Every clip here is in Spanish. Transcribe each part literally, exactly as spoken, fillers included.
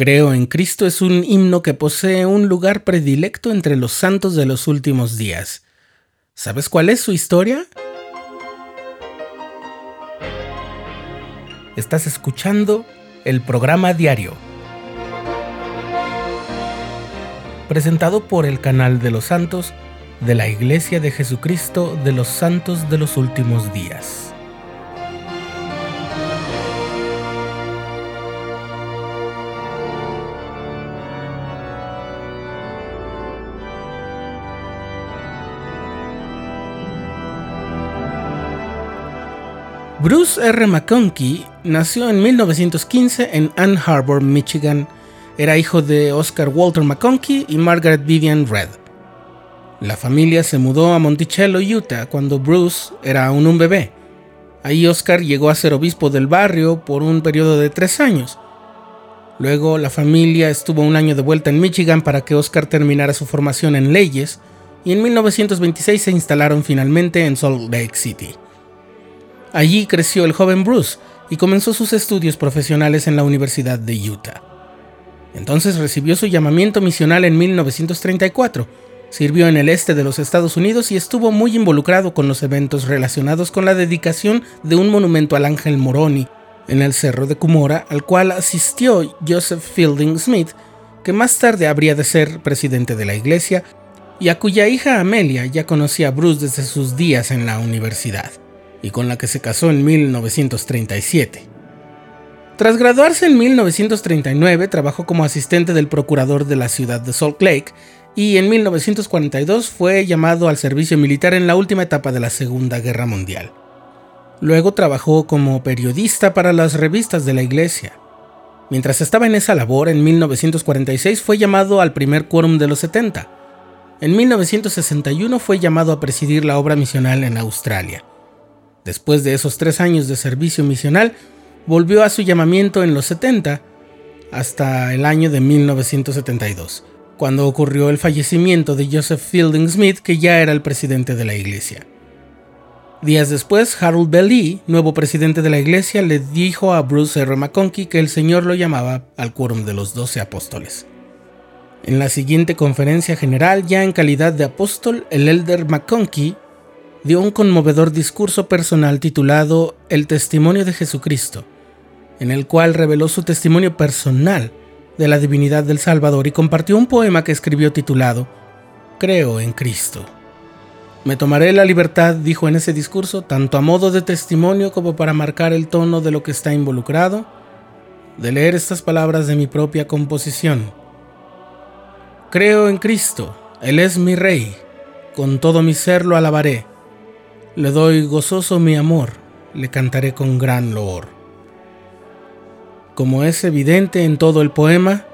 Creo en Cristo es un himno que posee un lugar predilecto entre los santos de los últimos días. ¿Sabes cuál es su historia? Estás escuchando el programa diario, presentado por el canal de los santos de la Iglesia de Jesucristo de los Santos de los Últimos Días. Bruce erre McConkie nació en mil novecientos quince en Ann Arbor, Michigan. Era hijo de Oscar Walter McConkie y Margaret Vivian Red. La familia se mudó a Monticello, Utah, cuando Bruce era aún un bebé. Ahí Oscar llegó a ser obispo del barrio por un periodo de tres años. Luego la familia estuvo un año de vuelta en Michigan para que Oscar terminara su formación en leyes, y en mil novecientos veintiséis se instalaron finalmente en Salt Lake City. Allí creció el joven Bruce y comenzó sus estudios profesionales en la Universidad de Utah. Entonces recibió su llamamiento misional en mil novecientos treinta y cuatro, sirvió en el este de los Estados Unidos y estuvo muy involucrado con los eventos relacionados con la dedicación de un monumento al Ángel Moroni en el Cerro de Cumora, al cual asistió Joseph Fielding Smith, que más tarde habría de ser presidente de la iglesia y a cuya hija Amelia ya conocía a Bruce desde sus días en la universidad, y con la que se casó en mil novecientos treinta y siete. Tras graduarse en mil novecientos treinta y nueve, trabajó como asistente del procurador de la ciudad de Salt Lake y en mil novecientos cuarenta y dos fue llamado al servicio militar en la última etapa de la Segunda Guerra Mundial. Luego trabajó como periodista para las revistas de la iglesia. Mientras estaba en esa labor, en mil novecientos cuarenta y seis fue llamado al Primer Quórum de los setenta. En mil novecientos sesenta y uno fue llamado a presidir la obra misional en Australia. Después de esos tres años de servicio misional, volvió a su llamamiento en los setenta hasta el año de mil novecientos setenta y dos, cuando ocurrió el fallecimiento de Joseph Fielding Smith, que ya era el presidente de la iglesia. Días después, Harold B. Lee, nuevo presidente de la iglesia, le dijo a Bruce erre McConkie que el Señor lo llamaba al Quórum de los Doce Apóstoles. En la siguiente conferencia general, ya en calidad de apóstol, el elder McConkie dio un conmovedor discurso personal titulado El Testimonio de Jesucristo, en el cual reveló su testimonio personal de la divinidad del Salvador y compartió un poema que escribió titulado Creo en Cristo. Me tomaré la libertad, dijo en ese discurso, tanto a modo de testimonio como para marcar el tono de lo que está involucrado, de leer estas palabras de mi propia composición. Creo en Cristo, Él es mi Rey, con todo mi ser lo alabaré. Le doy gozoso mi amor, le cantaré con gran loor. Como es evidente en todo el poema,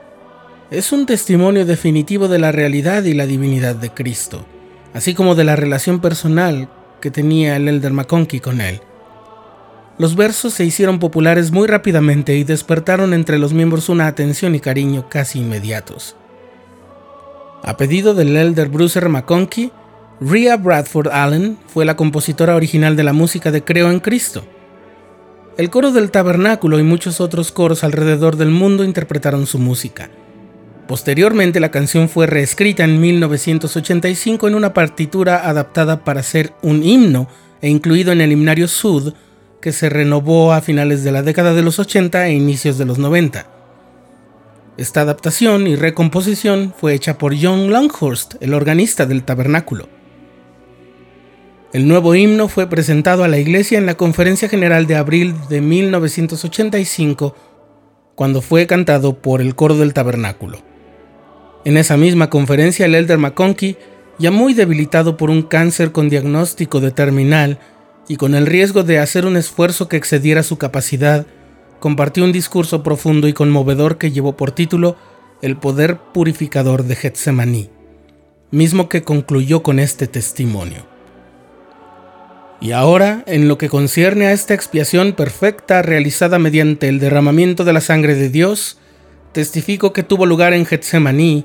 es un testimonio definitivo de la realidad y la divinidad de Cristo, así como de la relación personal que tenía el elder McConkie con él. Los versos se hicieron populares muy rápidamente y despertaron entre los miembros una atención y cariño casi inmediatos. A pedido del elder Bruce erre McConkie, Rhea Bradford Allen fue la compositora original de la música de Creo en Cristo. El Coro del Tabernáculo y muchos otros coros alrededor del mundo interpretaron su música. Posteriormente, la canción fue reescrita en mil novecientos ochenta y cinco en una partitura adaptada para ser un himno e incluido en el himnario Sud, que se renovó a finales de la década de los ochenta e inicios de los noventa. Esta adaptación y recomposición fue hecha por John Longhurst, el organista del Tabernáculo. El nuevo himno fue presentado a la iglesia en la Conferencia General de abril de mil novecientos ochenta y cinco, cuando fue cantado por el Coro del Tabernáculo. En esa misma conferencia, el elder McConkie, ya muy debilitado por un cáncer con diagnóstico de terminal y con el riesgo de hacer un esfuerzo que excediera su capacidad, compartió un discurso profundo y conmovedor que llevó por título El Poder Purificador de Getsemaní, mismo que concluyó con este testimonio. Y ahora, en lo que concierne a esta expiación perfecta realizada mediante el derramamiento de la sangre de Dios, testifico que tuvo lugar en Getsemaní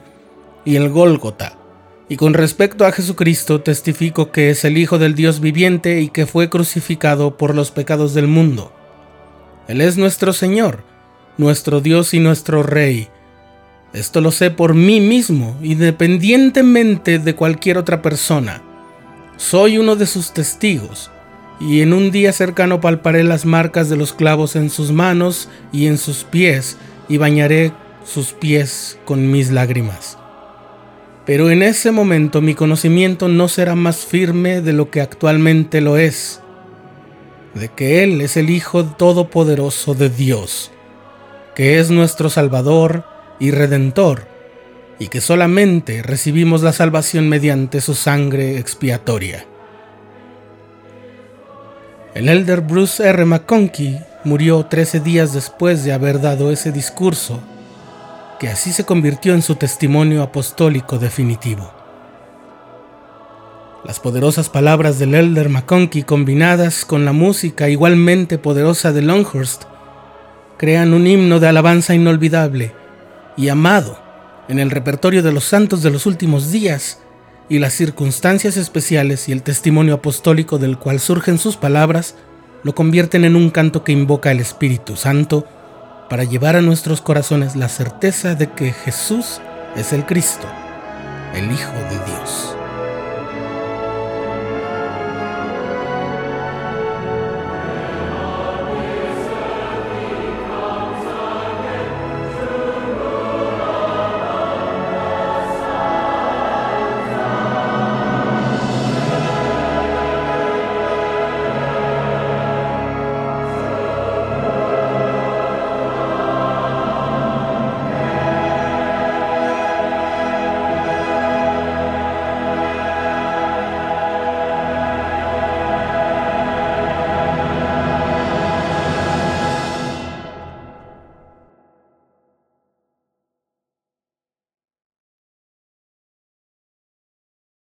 y el Gólgota, y con respecto a Jesucristo testifico que es el Hijo del Dios viviente y que fue crucificado por los pecados del mundo. Él es nuestro Señor, nuestro Dios y nuestro Rey, Esto lo sé por mí mismo, independientemente de cualquier otra persona. Soy uno de sus testigos, y en un día cercano palparé las marcas de los clavos en sus manos y en sus pies, y bañaré sus pies con mis lágrimas. Pero en ese momento mi conocimiento no será más firme de lo que actualmente lo es, de que Él es el Hijo Todopoderoso de Dios, que es nuestro Salvador y Redentor, y que solamente recibimos la salvación mediante su sangre expiatoria. El elder Bruce erre McConkie murió trece días después de haber dado ese discurso, que así se convirtió en su testimonio apostólico definitivo. Las poderosas palabras del elder McConkie, combinadas con la música igualmente poderosa de Longhurst, crean un himno de alabanza inolvidable y amado en el repertorio de los santos de los últimos días y las circunstancias especiales y el testimonio apostólico del cual surgen sus palabras lo convierten en un canto que invoca el Espíritu Santo para llevar a nuestros corazones la certeza de que Jesús es el Cristo, el Hijo de Dios.